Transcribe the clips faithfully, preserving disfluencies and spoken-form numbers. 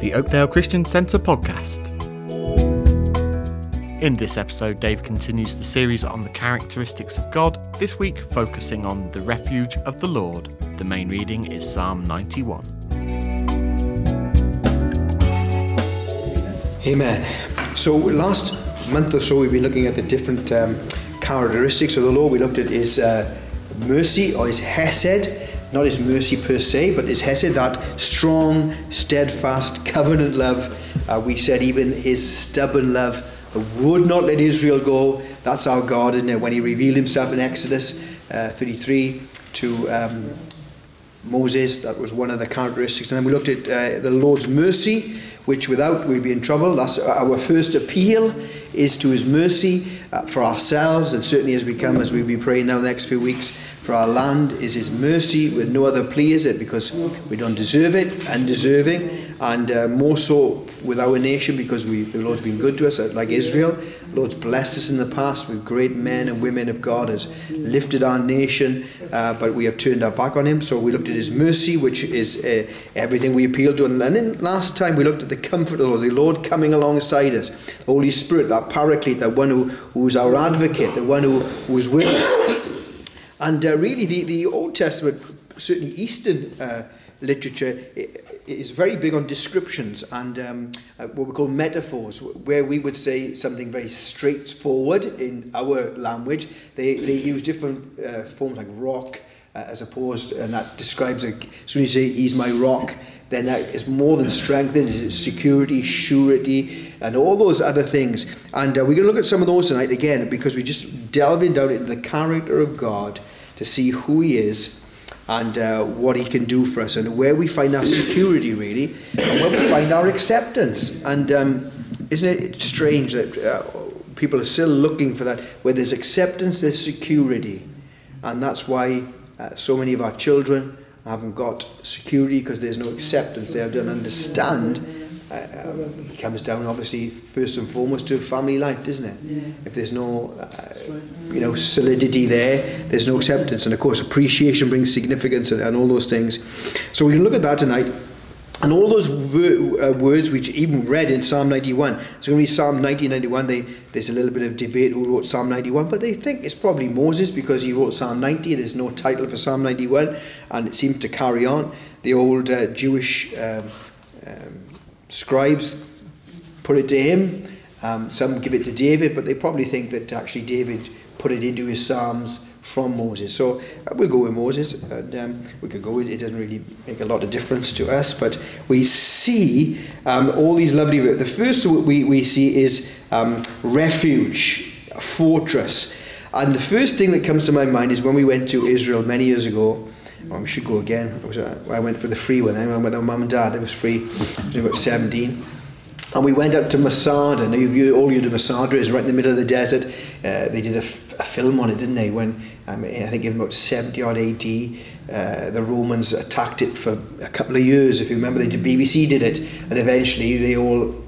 the Oakdale Christian Center podcast. In this episode, Dave continues the series on the characteristics of God, this week focusing on the refuge of the Lord. The main reading is Psalm ninety-one. Amen. So last month or so we've been looking at the different um, characteristics of the Lord. We looked at his uh, mercy, or his hesed. Not his mercy per se, but his hesed, that strong, steadfast, covenant love. Uh, we said even his stubborn love would not let Israel go. That's our God, isn't it? When he revealed himself in Exodus uh, thirty-three to um, Moses, that was one of the characteristics. And then we looked at uh, the Lord's mercy, which without we'd be in trouble. That's our first appeal, is to his mercy uh, for ourselves, and certainly as we come, as we'll be praying now the next few weeks, for our land is his mercy. With no other plea is it, because we don't deserve it, undeserving, and uh, more so with our nation, because we, the Lord's been good to us, like Israel. The Lord's blessed us in the past with great men and women of God, has lifted our nation, uh, but we have turned our back on him. So we looked at his mercy, which is uh, everything we appeal to. And then last time we looked at the comfort of the Lord, the Lord coming alongside us, the Holy Spirit, that paraclete, the one who, who's our advocate, the one who, who's with us. And uh, really, the, the Old Testament, certainly Eastern uh, literature, is very big on descriptions and um, what we call metaphors, where we would say something very straightforward in our language. They they use different uh, forms, like rock, uh, as opposed, and that describes, a, as soon as you say, he's my rock, then that is more than strengthened, it's security, surety, and all those other things. And uh, we're going to look at some of those tonight again, because we're just delving down into the character of God to see who he is and uh, what he can do for us, and where we find our security, really, and where we find our acceptance. And um, isn't it strange that uh, people are still looking for that? Where there's acceptance, there's security. And that's why uh, so many of our children haven't got security, because there's no acceptance. They don't understand. Uh, it comes down, obviously, first and foremost to family life, doesn't it? Yeah. If there's no, uh, you know, solidity there, there's no acceptance. And of course, appreciation brings significance, and, and all those things. So we can look at that tonight. And all those ver- uh, words which even read in Psalm ninety-one. So when we read Psalm ninety and ninety-one, they, there's a little bit of debate who wrote Psalm ninety-one, but they think it's probably Moses, because he wrote Psalm ninety. There's no title for Psalm ninety-one, and it seems to carry on. The old uh, Jewish um, um, scribes put it to him. Um, some give it to David, but they probably think that actually David put it into his Psalms from Moses. So uh, we'll go with Moses, and um, we can go with it. It doesn't really make a lot of difference to us, but we see um, all these lovely words. The first we, we see is um, refuge, a fortress. And the first thing that comes to my mind is when we went to Israel many years ago. Well, we should go again. I, was, uh, I went for the free one. I went with my mum and dad. It was free. I was about seventeen. And we went up to Masada. Now, you've you, all you know, Masada is right in the middle of the desert. Uh, they did a, f- a film on it, didn't they? When um, I think in about seventy odd A D, uh, the Romans attacked it for a couple of years. If you remember, they did, B B C did it, and eventually they all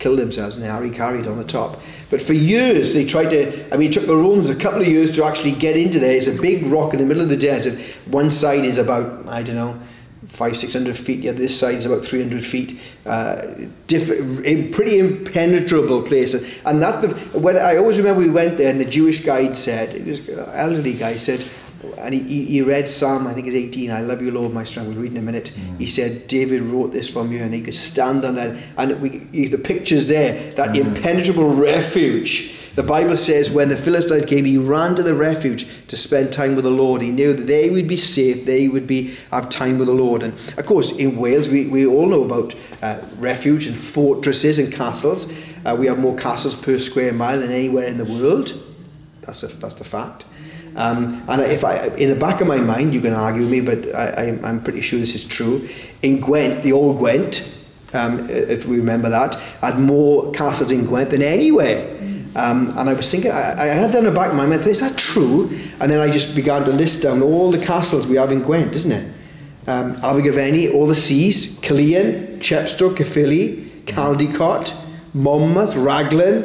killed themselves, and they already carried on the top. But for years they tried to. I mean, it took the Romans a couple of years to actually get into there. It's a big rock in the middle of the desert. One side is about, I don't know, five, six hundred feet. Yeah, this side is about three hundred feet. Uh, diff- a pretty impenetrable place. And that's the. When I always remember we went there, and the Jewish guide said, it was an elderly guy said, and he he read Psalm, I think it's eighteen. I love you, Lord, my strength. We'll read in a minute. Mm. He said, David wrote this from you, and he could stand on that. And we, the picture's there. That mm. impenetrable refuge. The Bible says when the Philistines came, he ran to the refuge to spend time with the Lord. He knew that they would be safe, they would be have time with the Lord. And of course, in Wales, we, we all know about uh, refuge and fortresses and castles. Uh, we have more castles per square mile than anywhere in the world. That's a, that's the fact. Um, and if I, in the back of my mind, you can argue with me, but I, I, I'm pretty sure this is true. In Gwent, the old Gwent, um, if we remember that, had more castles in Gwent than anywhere. Um, and I was thinking, I, I had that in the back of my mind, is that true? And then I just began to list down all the castles we have in Gwent, isn't it? Um, Abergavenny, all the seas, Caleon, Chepstow, Caffilly, Caldicot, Monmouth, Raglan,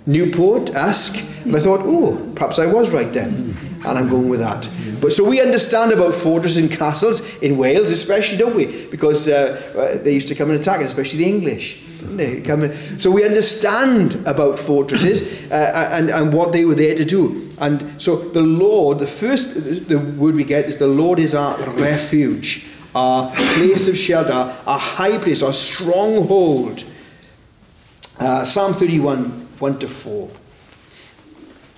mm. Newport, Esk. And I thought, oh, perhaps I was right then. And I'm going with that. But so we understand about fortresses and castles in Wales, especially, don't we? Because uh, they used to come and attack us, especially the English. Didn't they? Come and, so we understand about fortresses uh, and and what they were there to do. And so the Lord, the first the word we get is the Lord is our refuge, our place of shelter, our high place, our stronghold. Uh, Psalm thirty-one, one to four.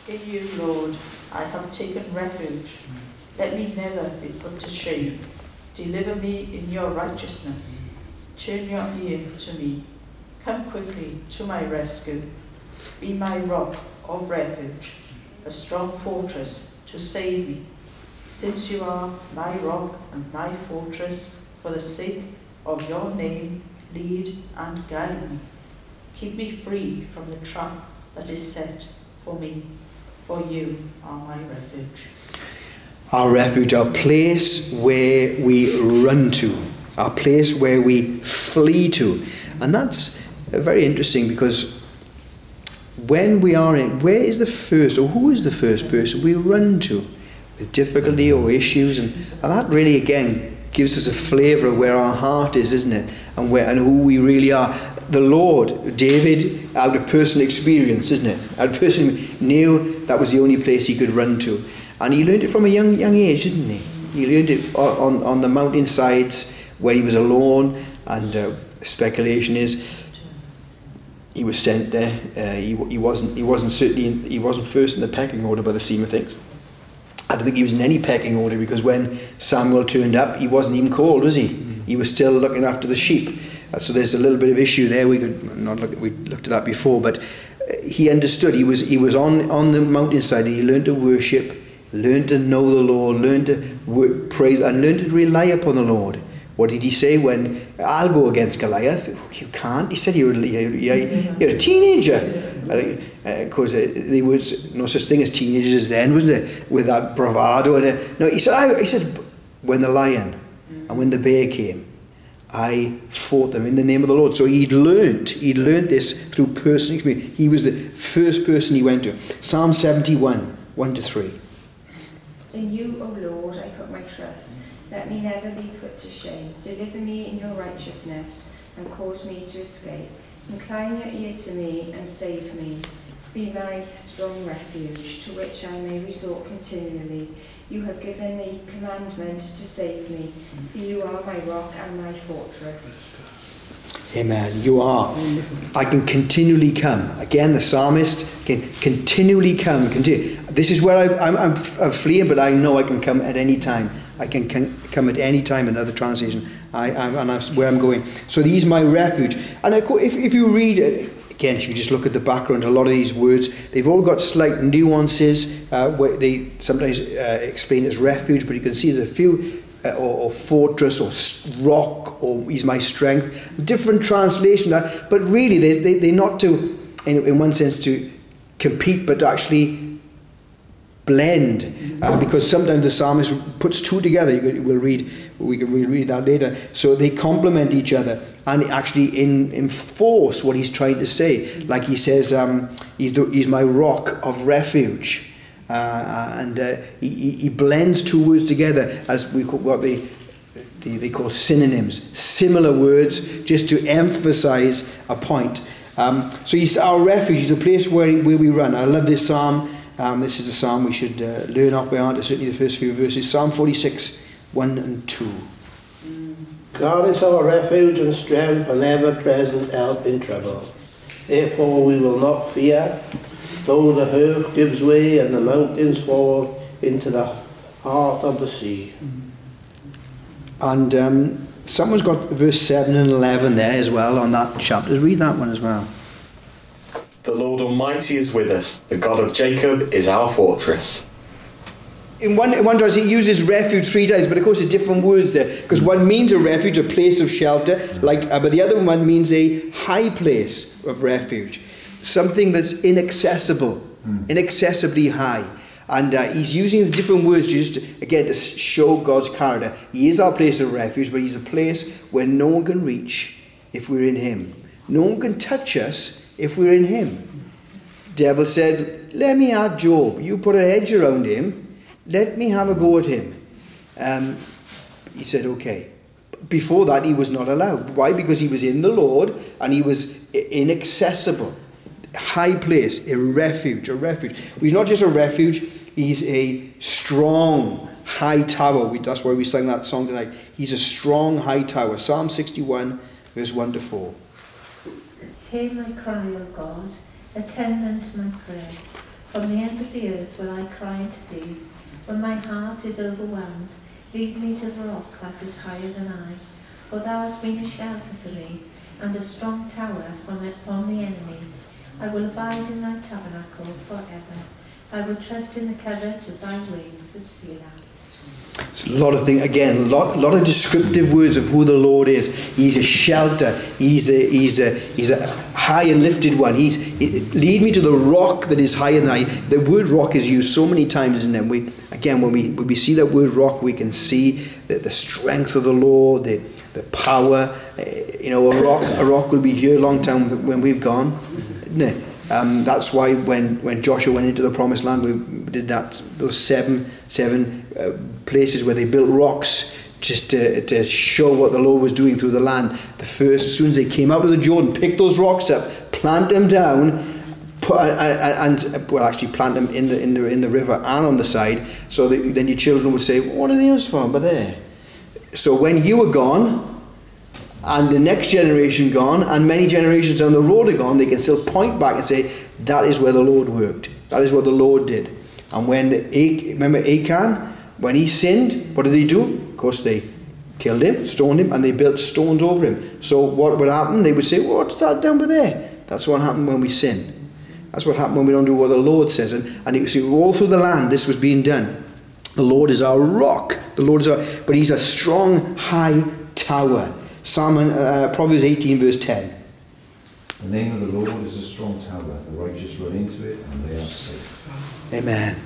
In you, Lord, I have taken refuge. Let me never be put to shame. Deliver me in your righteousness. Turn your ear to me. Come quickly to my rescue. Be my rock of refuge, a strong fortress to save me. Since you are my rock and my fortress, for the sake of your name, lead and guide me. Keep me free from the trap that is set for me. For you are my refuge. Our refuge, our place where we run to, our place where we flee to. And that's very interesting because when we are in, where is the first, or who is the first person we run to with difficulty or issues? And, and that really, again, gives us a flavour of where our heart is, isn't it? And where and who we really are. The Lord, David, out of personal experience, isn't it? Out of personal, knew that was the only place he could run to. And he learned it from a young young age, didn't he? He learned it on, on, on the mountainsides where he was alone. And uh, speculation is he was sent there. Uh, he, he wasn't. He wasn't certainly. In, he wasn't first in the pecking order by the seam of things. I don't think he was in any pecking order because when Samuel turned up, he wasn't even called, was he? Mm-hmm. He was still looking after the sheep. So there's a little bit of issue there. We could not look. We looked at that before, but he understood. He was he was on on the mountainside. And he learned to worship, learned to know the Lord, learned to work, praise, and learned to rely upon the Lord. What did he say when I'll go against Goliath? You can't. He said you're you're, you're a teenager. Of course, there was no such thing as teenagers then, was there? With that bravado and a, no, he said. I, he said when the lion and when the bear came, I fought them in the name of the Lord. So he'd learnt, he'd learnt this through personal experience. He was the first person he went to. Psalm seventy-one, one to three. In you, O Lord, I put my trust. Let me never be put to shame. Deliver me in your righteousness and cause me to escape. Incline your ear to me and save me. Be my strong refuge, to which I may resort continually. You have given the commandment to save me, for you are my rock and my fortress. Amen. You are. I can continually come. Again, the psalmist can continually come. Continue. This is where I, I'm, I'm, I'm fleeing, but I know I can come at any time. I can, can come at any time. Another translation. I, I and that's where I'm going. So these my refuge. And I, if if you read it. Again, if you just look at the background, a lot of these words, they've all got slight nuances. Uh, where they sometimes uh, explain as refuge, but you can see there's a few, uh, or, or fortress, or rock, or he's my strength. Different translation, uh, but really they, they, they're not to, in, in one sense, to compete, but to actually blend. Uh, because sometimes the psalmist puts two together. You could, we'll read, we can we'll read that later. So they complement each other. And actually in, enforce what he's trying to say. Like he says, um, he's, the, he's my rock of refuge. Uh, and uh, he, he blends two words together as we call, what they, they, they call synonyms. Similar words just to emphasize a point. Um, so he's our refuge. He's the place where, where we run. I love this psalm. Um, this is a psalm we should uh, learn off by heart. Certainly the first few verses. Psalm forty-six, one and two. God is our refuge and strength and ever-present help in trouble. Therefore we will not fear, though the earth gives way and the mountains fall into the heart of the sea. And um, someone's got verse seven and eleven there as well on that chapter. Read that one as well. The Lord Almighty is with us. The God of Jacob is our fortress. In one, in one translation, he uses refuge three times, but of course it's different words there, because one means a refuge, a place of shelter, like, uh, but the other one means a high place of refuge, something that's inaccessible, mm. inaccessibly high. And uh, he's using the different words just, to, again, to show God's character. He is our place of refuge, but he's a place where no one can reach if we're in him. No one can touch us if we're in him. Devil said, let me add Job. You put a hedge around him. Let me have a go at him. Um, he said, okay. Before that, he was not allowed. Why? Because he was in the Lord and he was inaccessible. High place, a refuge, a refuge. He's not just a refuge, he's a strong high tower. We, that's why we sang that song tonight. He's a strong high tower. Psalm sixty-one, verse one to four. Hear my cry, O God, attend unto my prayer. From the end of the earth will I cry to thee. When my heart is overwhelmed, lead me to the rock that is higher than I. For thou hast been a shelter for me, and a strong tower from the, from the enemy. I will abide in thy tabernacle forever. I will trust in the covert of thy wings, as Selah. It's a lot of things, again, a lot, lot of descriptive words of who the Lord is. He's a shelter. He's a, he's a, he's a high and lifted one. He's he, lead me to the rock that is higher than I. The word rock is used so many times, and then we, again, when we when we see that word rock, we can see the, the strength of the Lord, the the power. Uh, you know, a rock, a rock will be here a long time when we've gone, isn't it? Um, that's why when, when Joshua went into the Promised Land, we did that. Those seven seven uh, places where they built rocks just to, to show what the Lord was doing through the land. The first, as soon as they came out of the Jordan, pick those rocks up, plant them down, put, uh, and, and well, actually plant them in the in the in the river and on the side. So that then your children would say, "What are the others for?" But there. So when you were gone, and the next generation gone, and many generations down the road are gone, they can still point back and say, that is where the Lord worked. That is what the Lord did. And when, the, remember Achan, when he sinned, what did they do? Of course they killed him, stoned him, and they built stones over him. So what would happen? They would say, well, what's that down there? That's what happened when we sin. That's what happened when we don't do what the Lord says. And, and you see, all through the land, this was being done. The Lord is our rock. The Lord is our, but he's a strong, high tower. Psalm, uh, Proverbs eighteen, verse ten. The name of the Lord is a strong tower. The righteous run into it and they are safe. Amen.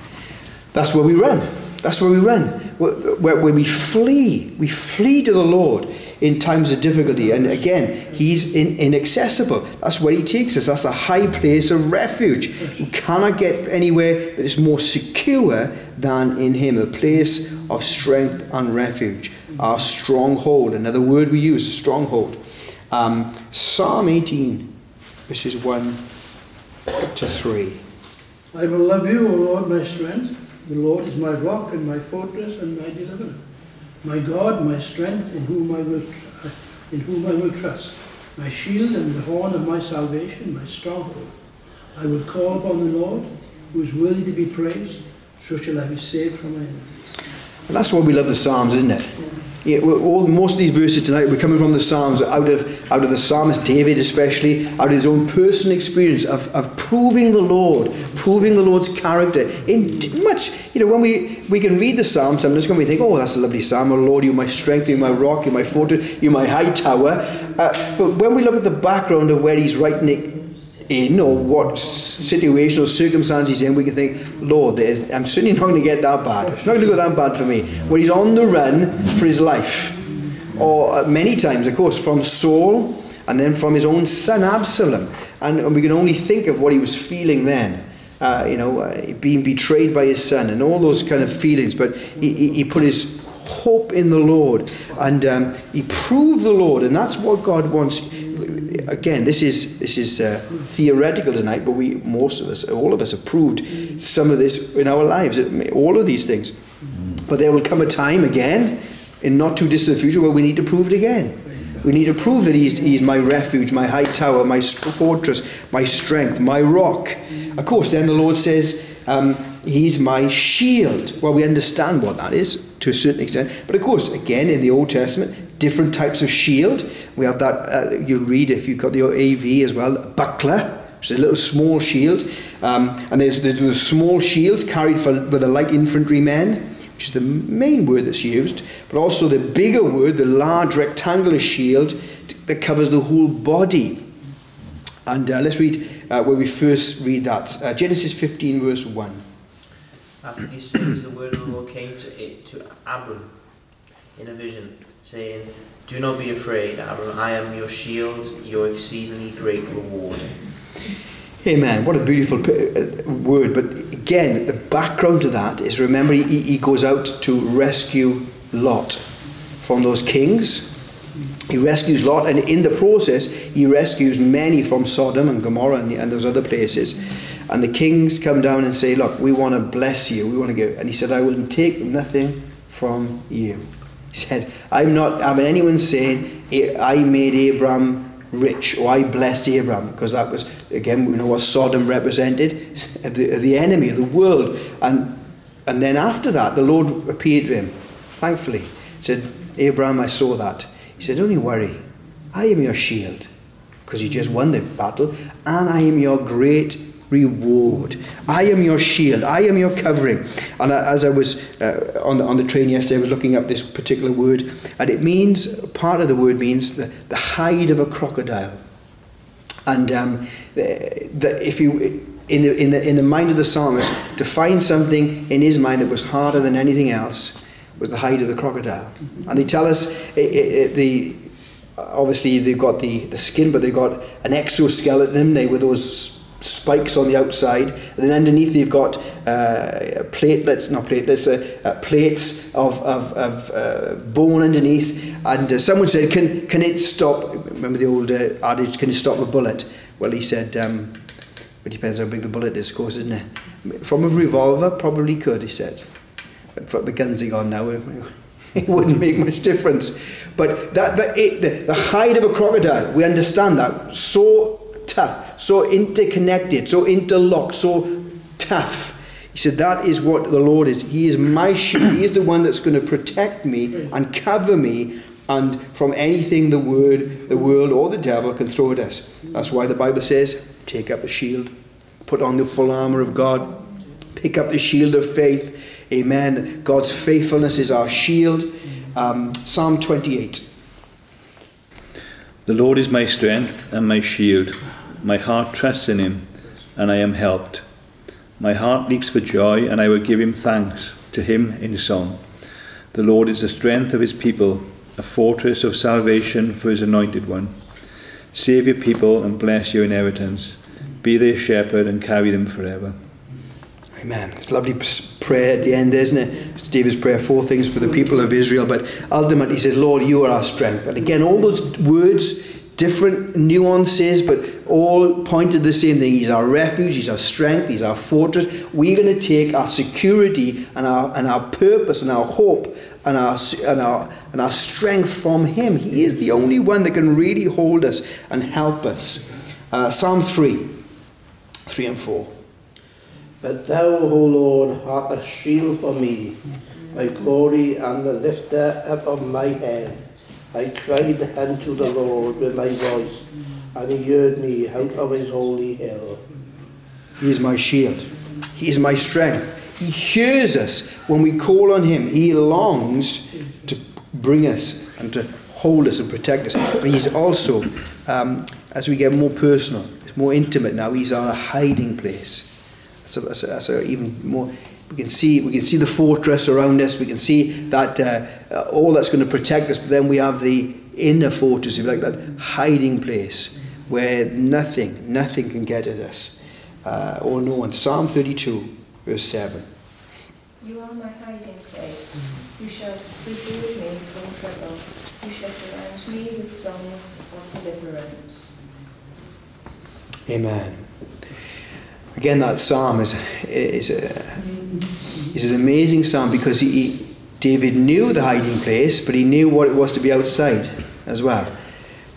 That's where we run. That's where we run. Where, where, where we flee. We flee to the Lord in times of difficulty. And again, he's in, inaccessible. That's where he takes us. That's a high place of refuge. You cannot get anywhere that is more secure than in him. A place of strength and refuge. Our stronghold, another word we use, a stronghold. Um, Psalm eighteen, verses one to three. I will love you, O Lord, my strength. The Lord is my rock and my fortress and my deliverer. My God, my strength, in whom I will, uh, in whom I will trust. My shield and the horn of my salvation, my stronghold. I will call upon the Lord, who is worthy to be praised. So shall I be saved from my enemies. And that's why we love the Psalms, isn't it? Yeah, we're all, most of these verses tonight, we're coming from the Psalms, out of out of the psalmist David especially, out of his own personal experience of, of proving the Lord, proving the Lord's character. In much, you know, when we, we can read the Psalms, sometimes we think, oh, that's a lovely Psalm, oh Lord, you're my strength, you're my rock, you're my fortress, you're my high tower. Uh, but when we look at the background of where he's writing it in, or what situation or circumstance he's in, we can think, Lord, there's, I'm certainly not going to get that bad. It's not going to go that bad for me. When he's on the run for his life, or uh, many times, of course, from Saul, and then from his own son Absalom, and, and we can only think of what he was feeling then. Uh, you know, uh, being betrayed by his son, and all those kind of feelings. But he, he, he put his hope in the Lord, and um, he proved the Lord, and that's what God wants. Again, this is this is uh, theoretical tonight, but we, most of us, all of us, have proved some of this in our lives, all of these things. But there will come a time again, in not too distant future, where we need to prove it again. We need to prove that he's, he's my refuge, my high tower, my fortress, my strength, my rock. Of course, then the Lord says, um, he's my shield. Well, we understand what that is, to a certain extent. But of course, again, in the Old Testament, different types of shield. We have that, uh, you read if you've got your A V as well, a buckler, which is a little small shield. Um, and there's, there's the small shields carried for, by the light infantrymen, which is the main word that's used, but also the bigger word, the large rectangular shield that covers the whole body. And uh, let's read uh, where we first read that. Uh, Genesis fifteen, verse one. After these things, the word of the Lord came to, it, to Abram in a vision, saying, do not be afraid, Abram, I am your shield, your exceedingly great reward. Amen. What a beautiful word. But again, the background to that is, remember, he, he goes out to rescue Lot from those kings. He rescues Lot, and in the process, he rescues many from Sodom and Gomorrah and, and those other places. And the kings come down and say, look, we want to bless you. We want to give. And he said, I will take nothing from you. He said, I'm not having anyone saying, I made Abram rich, or I blessed Abram, because that was, again, we know what Sodom represented, the, the enemy of the world. And and then after that, the Lord appeared to him, thankfully. He said, Abram, I saw that. He said, don't you worry, I am your shield, because he just won the battle, and I am your great reward. I am your shield. I am your covering. And I, as I was uh, on, the, on the train yesterday, I was looking up this particular word, and it means, part of the word means the, the hide of a crocodile. And um, the, the, if you... In the, in the in the mind of the psalmist, to find something in his mind that was harder than anything else was the hide of the crocodile. And they tell us it, it, it, the obviously they've got the, the skin, but they've got an exoskeleton. They with those spikes on the outside, and then underneath they've got uh, platelets, not platelets, uh, uh, plates of of, of uh, bone underneath. And uh, someone said, "Can can it stop?" Remember the old uh, adage, "Can it stop a bullet?" Well, he said. Um, It depends how big the bullet is, of course, isn't it? From a revolver, probably could, he said. But for the guns he got now, it wouldn't make much difference. But that, that it, the, the hide of a crocodile, we understand that. So tough, so interconnected, so interlocked, so tough. He said, that is what the Lord is. He is my shield. He is the one that's going to protect me and cover me and from anything the word, the world or the devil can throw at us. That's why the Bible says, take up the shield, put on the full armour of God, pick up the shield of faith. Amen. God's faithfulness is our shield. Um, Psalm twenty-eight. The Lord is my strength and my shield. My heart trusts in him, and I am helped. My heart leaps for joy, and I will give him thanks, to him in song. The Lord is the strength of his people, a fortress of salvation for his anointed one. Save your people and bless your inheritance. Be their shepherd and carry them forever. Amen. It's a lovely prayer at the end, isn't it? It's David's prayer, four things for the people of Israel. But ultimately he says, Lord, you are our strength. And again, all those words, different nuances, but all point to the same thing. He's our refuge, he's our strength, he's our fortress. We're going to take our security and our and our purpose and our hope and our and our and our strength from him. He is the only one that can really hold us and help us. Uh, Psalm three, three and four. But thou, O Lord, art a shield for me, my glory and the lifter up of my head. I cried unto the Lord with my voice, and he heard me out of his holy hill. He is my shield. He is my strength. He hears us when we call on him. He longs to bring us and to hold us and protect us. But he's also, um, as we get more personal, it's more intimate now, he's our hiding place. So that's, a, that's a even more... We can see we can see the fortress around us. We can see that uh, uh, all that's going to protect us. But then we have the inner fortress, if you like, that hiding place where nothing, nothing can get at us uh, or no one. Psalm thirty-two, verse seven. You are my hiding place. You shall preserve me from trouble. You shall surround me with songs of deliverance. Amen. Again, that psalm is is a, is an amazing psalm because he, David knew the hiding place, but he knew what it was to be outside as well.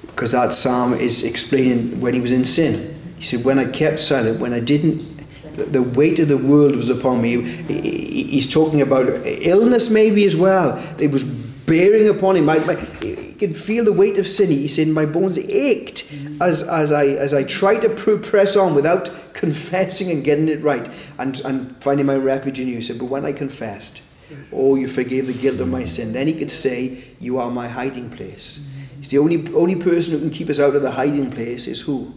Because that psalm is explaining when he was in sin. He said, when I kept silent, when I didn't, the weight of the world was upon me. He's talking about illness maybe as well. It was bearing upon him. My, my, he could feel the weight of sin. He said, my bones ached as, as, I, as I tried to press on without confessing and getting it right and, and finding my refuge in you. He said, but when I confessed, oh, you forgave the guilt of my sin. Then he could say, you are my hiding place. It's the only only person who can keep us out of the hiding place is who?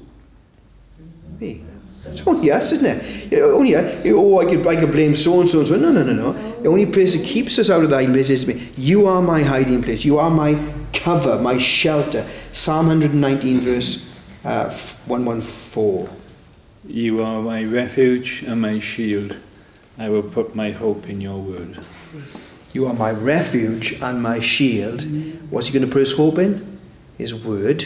Me. It's only us, isn't it? You know, only us. Oh, I could, I could blame so and so and so. No, no, no, no. The only place that keeps us out of the hiding place is me. You are my hiding place. You are my cover, my shelter. Psalm one nineteen, verse uh, one hundred fourteen. You are my refuge and my shield, I will put my hope in your word. You are my refuge and my shield. What's he going to put his hope in? His word,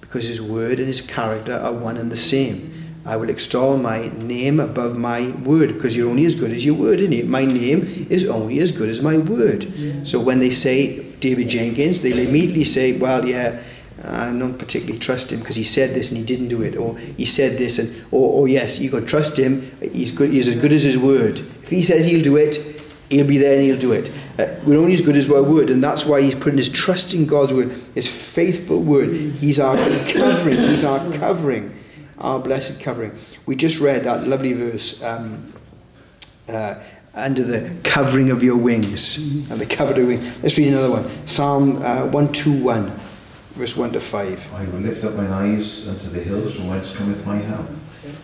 because his word and his character are one and the same. I will extol my name above my word, because you're only as good as your word, isn't it? My name is only as good as my word. Yeah. So when they say David Jenkins, they immediately say, well, yeah, I don't particularly trust him because he said this and he didn't do it, or he said this and, or, oh yes, you can trust him, he's good, he's as good as his word. If he says he'll do it, he'll be there and he'll do it. Uh, we're only as good as our word, and that's why he's putting his trust in God's word, his faithful word. He's our covering, he's our covering, our blessed covering. We just read that lovely verse, um, uh, under the covering of your wings, mm-hmm. and the covered of wings. Let's read another one. Psalm uh, one twenty-one, verse one to five. I will lift up mine eyes unto the hills, from whence cometh my help.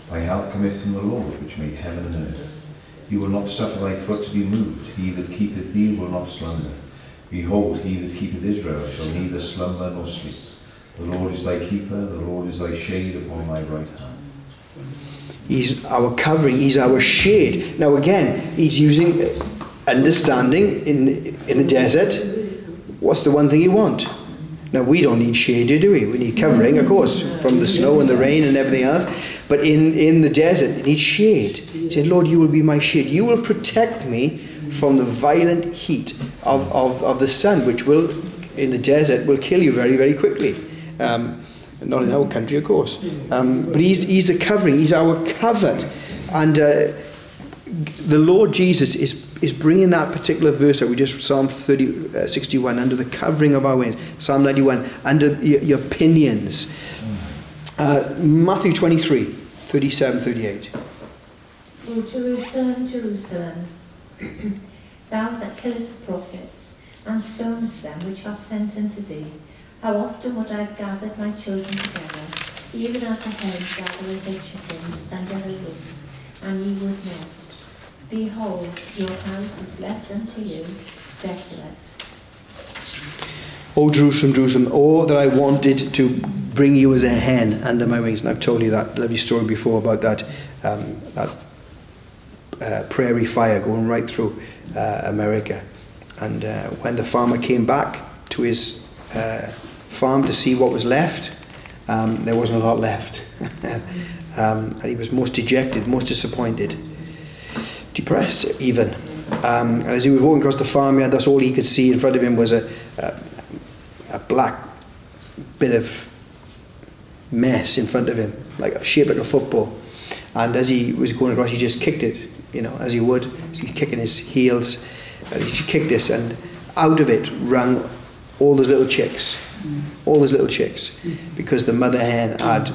My help cometh from the Lord, which made heaven and earth. He will not suffer thy foot to be moved. He that keepeth thee will not slumber. Behold, he that keepeth Israel shall neither slumber nor sleep. The Lord is thy keeper, the Lord is thy shade upon thy right hand. He's our covering, he's our shade. Now again, he's using understanding in, in the desert. What's the one thing you want? Now we don't need shade, do we? We need covering, of course, from the snow and the rain and everything else. But in, in the desert, it needs shade. He said, Lord, you will be my shade. You will protect me from the violent heat of, of, of the sun, which will, in the desert, will kill you very, very quickly. Um, not in our country, of course. Um, but he's, he's the covering. He's our covert. And uh, the Lord Jesus is is bringing that particular verse that we just, Psalm thirty, uh, sixty-one, under the covering of our wings. Psalm ninety-one, under your, your pinions. Uh, Matthew twenty-three, thirty-seven, thirty-eight. O Jerusalem, Jerusalem, thou that killest prophets, and stonest them which are sent unto thee, how often would I have gathered my children together, even as a hen gathereth her chickens under her wings, and ye would not. Behold, your house is left unto you desolate. O Jerusalem, Jerusalem, oh that I wanted to bring you as a hen under my wings. And I've told you that lovely story before about that um, that uh, prairie fire going right through uh, America. And uh, when the farmer came back to his uh, farm to see what was left, um, there wasn't a lot left. um, and he was most dejected, most disappointed, depressed even. Um, and as he was walking across the farmyard, that's all he could see in front of him was a a, a black bit of mess in front of him, like a shape like a football. And as he was going across, he just kicked it, you know, as he would. He's kicking his heels, and he kicked this, and out of it rang all those little chicks, all those little chicks, because the mother hen had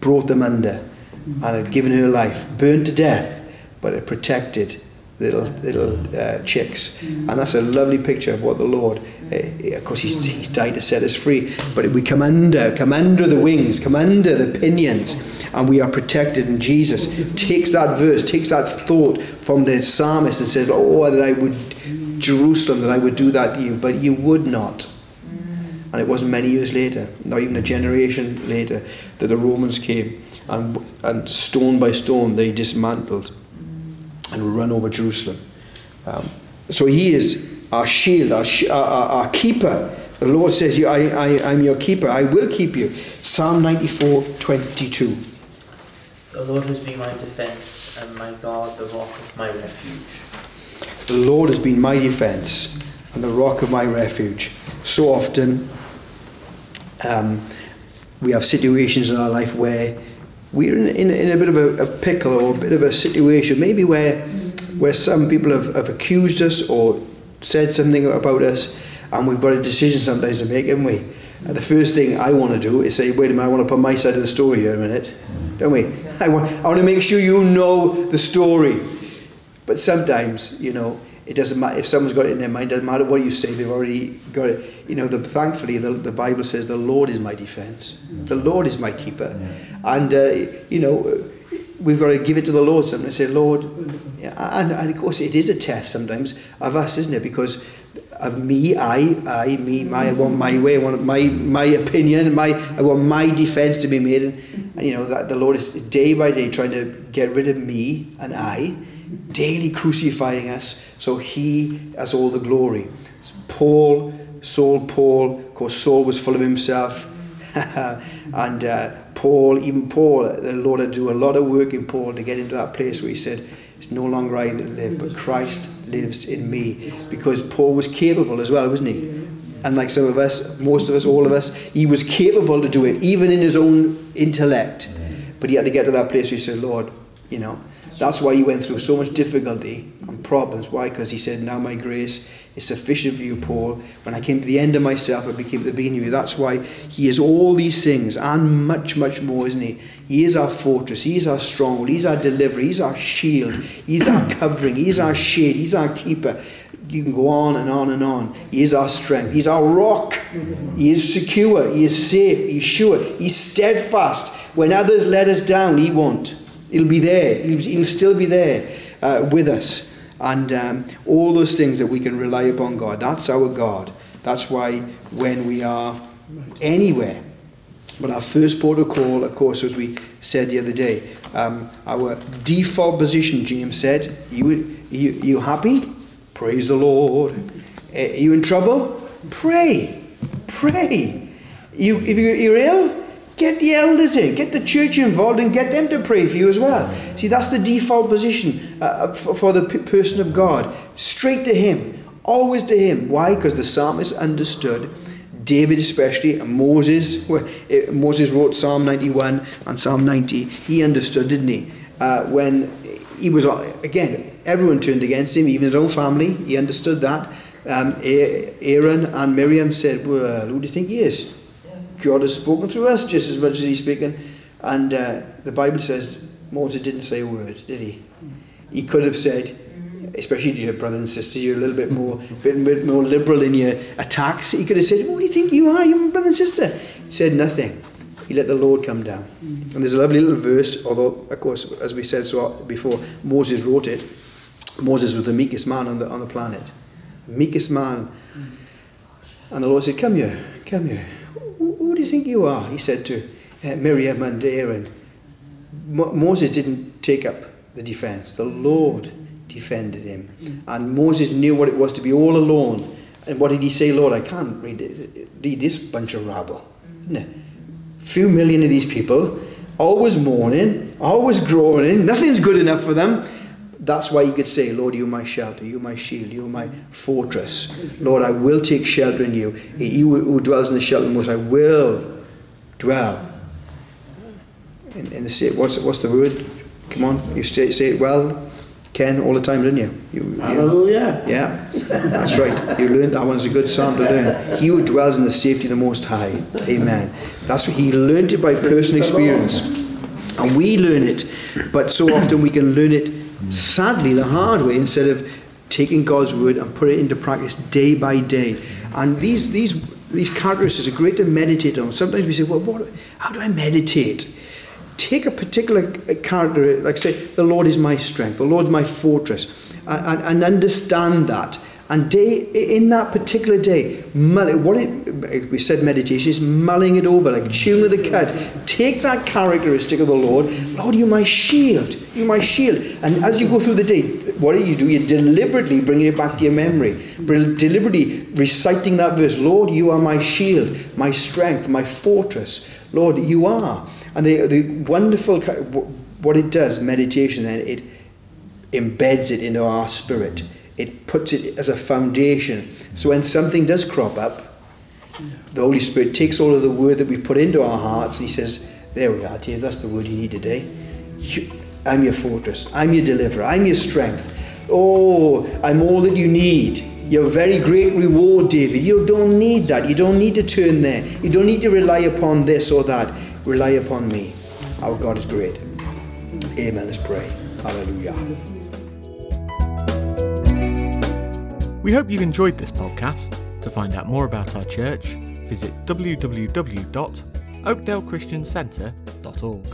brought them under and had given her life, burned to death, but it protected little little uh, chicks. And that's a lovely picture of what the Lord, uh, of course he's, he's died to set us free, but we come under, come under the wings, come under the pinions, and we are protected. And Jesus takes that verse, takes that thought from the psalmist and says, oh, that I would, Jerusalem, that I would do that to you, but you would not. And it wasn't many years later, not even a generation later, that the Romans came, and, and stone by stone they dismantled and run over Jerusalem. Um, so he is our shield, our, sh- our, our, our keeper. The Lord says, I, I, I'm your keeper, I will keep you. Psalm ninety-four twenty-two. The Lord has been my defence, and my God, the rock of my refuge. The Lord has been my defence, and the rock of my refuge. So often, um, we have situations in our life where we're in, in, in a bit of a, a pickle, or a bit of a situation, maybe where where some people have, have accused us or said something about us, and we've got a decision sometimes to make, haven't we? And the first thing I want to do is say, wait a minute, I want to put my side of the story here a minute, don't we? I want, I want to make sure you know the story. But sometimes, you know, it doesn't matter if someone's got it in their mind, it doesn't matter what you say, they've already got it. You know, the, thankfully, the, the Bible says the Lord is my defence. The Lord is my keeper. Yeah. And, uh, you know, we've got to give it to the Lord sometimes and say, Lord, and, and of course it is a test sometimes of us, isn't it? Because of me, I, I, me, my, I want my way, I want my, my opinion, my, I want my defence to be made. And, and you know, that the Lord is day by day trying to get rid of me and I, daily crucifying us, so he has all the glory. Paul, Saul, Paul, of course Saul was full of himself, and uh, Paul, even Paul, the Lord had to do a lot of work in Paul to get into that place where he said, it's no longer I that live, but Christ lives in me. Because Paul was capable as well, wasn't he? And like some of us, most of us, all of us, he was capable to do it, even in his own intellect. But he had to get to that place where he said, Lord, you know, that's why he went through so much difficulty and problems. Why? Because he said, now my grace is sufficient for you, Paul. When I came to the end of myself, I became the beginning of you. That's why he is all these things and much, much more, isn't he? He is our fortress. He is our stronghold. He's our deliverer. He's our shield. He's our covering. He's our shade. He's our keeper. You can go on and on and on. He is our strength. He's our rock. He is secure. He is safe. He's sure. He's steadfast. When others let us down, he won't. He'll be there. He'll, he'll still be there uh, with us. And um, all those things that we can rely upon God. That's our God. That's why when we are anywhere. But our first port of call, of course, as we said the other day, um, our default position, James said, you, you, you happy? Praise the Lord. Are you in trouble? Pray. Pray. You, if you, you're ill? Get the elders in, get the church involved and get them to pray for you as well. See, that's the default position uh, for, for the p- person of God. Straight to him, always to him. Why? Because the psalmist understood, David especially, and Moses, well, it, Moses wrote Psalm ninety-one and Psalm ninety. He understood, didn't he? Uh, when he was, again, everyone turned against him, even his own family. He understood that. Um, Aaron and Miriam said, well, who do you think he is? God has spoken through us just as much as he's speaking. And uh, the Bible says Moses didn't say a word, did he? He could have said, especially to your brothers and sisters, you're a little bit more bit, bit more liberal in your attacks. He could have said, what do you think you are, you're my brother and sister? He said nothing. He let the Lord come down. And there's a lovely little verse, although, of course, as we said so before, Moses wrote it. Moses was the meekest man on the, on the planet. The meekest man. And the Lord said, come here, come here. Who do you think you are? He said to uh, Miriam and Aaron. Mo- Moses didn't take up the defense. The Lord defended him. Mm. And Moses knew what it was to be all alone. And what did he say? Lord, I can't read, it, read this bunch of rabble. Mm. Few million of these people, always mourning, always groaning. Nothing's good enough for them. That's why you could say, Lord, you're my shelter, you're my shield, you're my fortress. Lord, I will take shelter in you. You who dwells in the shelter most, I will dwell. And, and say, what's, what's the word? Come on, you say, say it well, Ken, all the time, didn't you? you Hallelujah. You, yeah, that's right. You learned that one's a good psalm to learn. He who dwells in the safety of the Most High. Amen. That's what he learned it by personal experience. And we learn it, but so often we can learn it sadly the hard way instead of taking God's word and put it into practice day by day. And these these these characteristics are great to meditate on. Sometimes we say, well, what, how do I meditate? Take a particular character, like say, the Lord is my strength, the Lord's my fortress, and, and understand that. And day in that particular day, mull, what it, we said meditation is mulling it over, like chewing with the cud. Take that characteristic of the Lord. Lord, you're my shield. You're my shield. And as you go through the day, what do you do? You're deliberately bringing it back to your memory. Deliberately reciting that verse. Lord, you are my shield, my strength, my fortress. Lord, you are. And the, the wonderful, what it does, meditation, then, it embeds it into our spirit. It puts it as a foundation. So when something does crop up, the Holy Spirit takes all of the word that we put into our hearts and he says, there we are, Dave, that's the word you need today. You, I'm your fortress. I'm your deliverer. I'm your strength. Oh, I'm all that you need. Your very great reward, David. You don't need that. You don't need to turn there. You don't need to rely upon this or that. Rely upon me. Our God is great. Amen. Let's pray. Hallelujah. We hope you've enjoyed this podcast. To find out more about our church, visit w w w dot oakdale christian centre dot org.